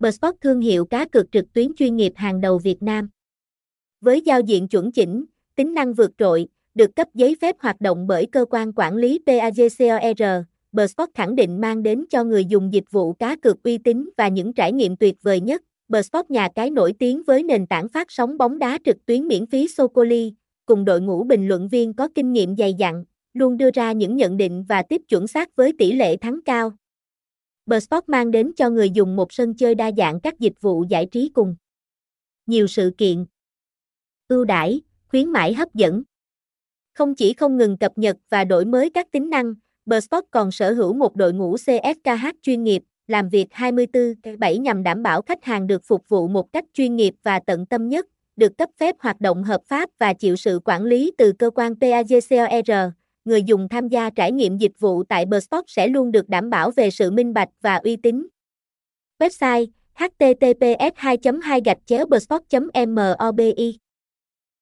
BSports thương hiệu cá cược trực tuyến chuyên nghiệp hàng đầu Việt Nam. Với giao diện chuẩn chỉnh, tính năng vượt trội, được cấp giấy phép hoạt động bởi cơ quan quản lý PAGCOR, BSports khẳng định mang đến cho người dùng dịch vụ cá cược uy tín và những trải nghiệm tuyệt vời nhất. BSports, nhà cái nổi tiếng với nền tảng phát sóng bóng đá trực tuyến miễn phí Socolive, cùng đội ngũ bình luận viên có kinh nghiệm dày dặn, luôn đưa ra những nhận định và tiếp chuẩn xác với tỷ lệ thắng cao. BSports mang đến cho người dùng một sân chơi đa dạng các dịch vụ giải trí cùng nhiều sự kiện, ưu đãi, khuyến mãi hấp dẫn. Không chỉ không ngừng cập nhật và đổi mới các tính năng, BSports còn sở hữu một đội ngũ CSKH chuyên nghiệp, làm việc 24/7 nhằm đảm bảo khách hàng được phục vụ một cách chuyên nghiệp và tận tâm nhất, được cấp phép hoạt động hợp pháp và chịu sự quản lý từ cơ quan PAGCOR. Người dùng tham gia trải nghiệm dịch vụ tại BSports sẽ luôn được đảm bảo về sự minh bạch và uy tín. Website: https://bssports.mobi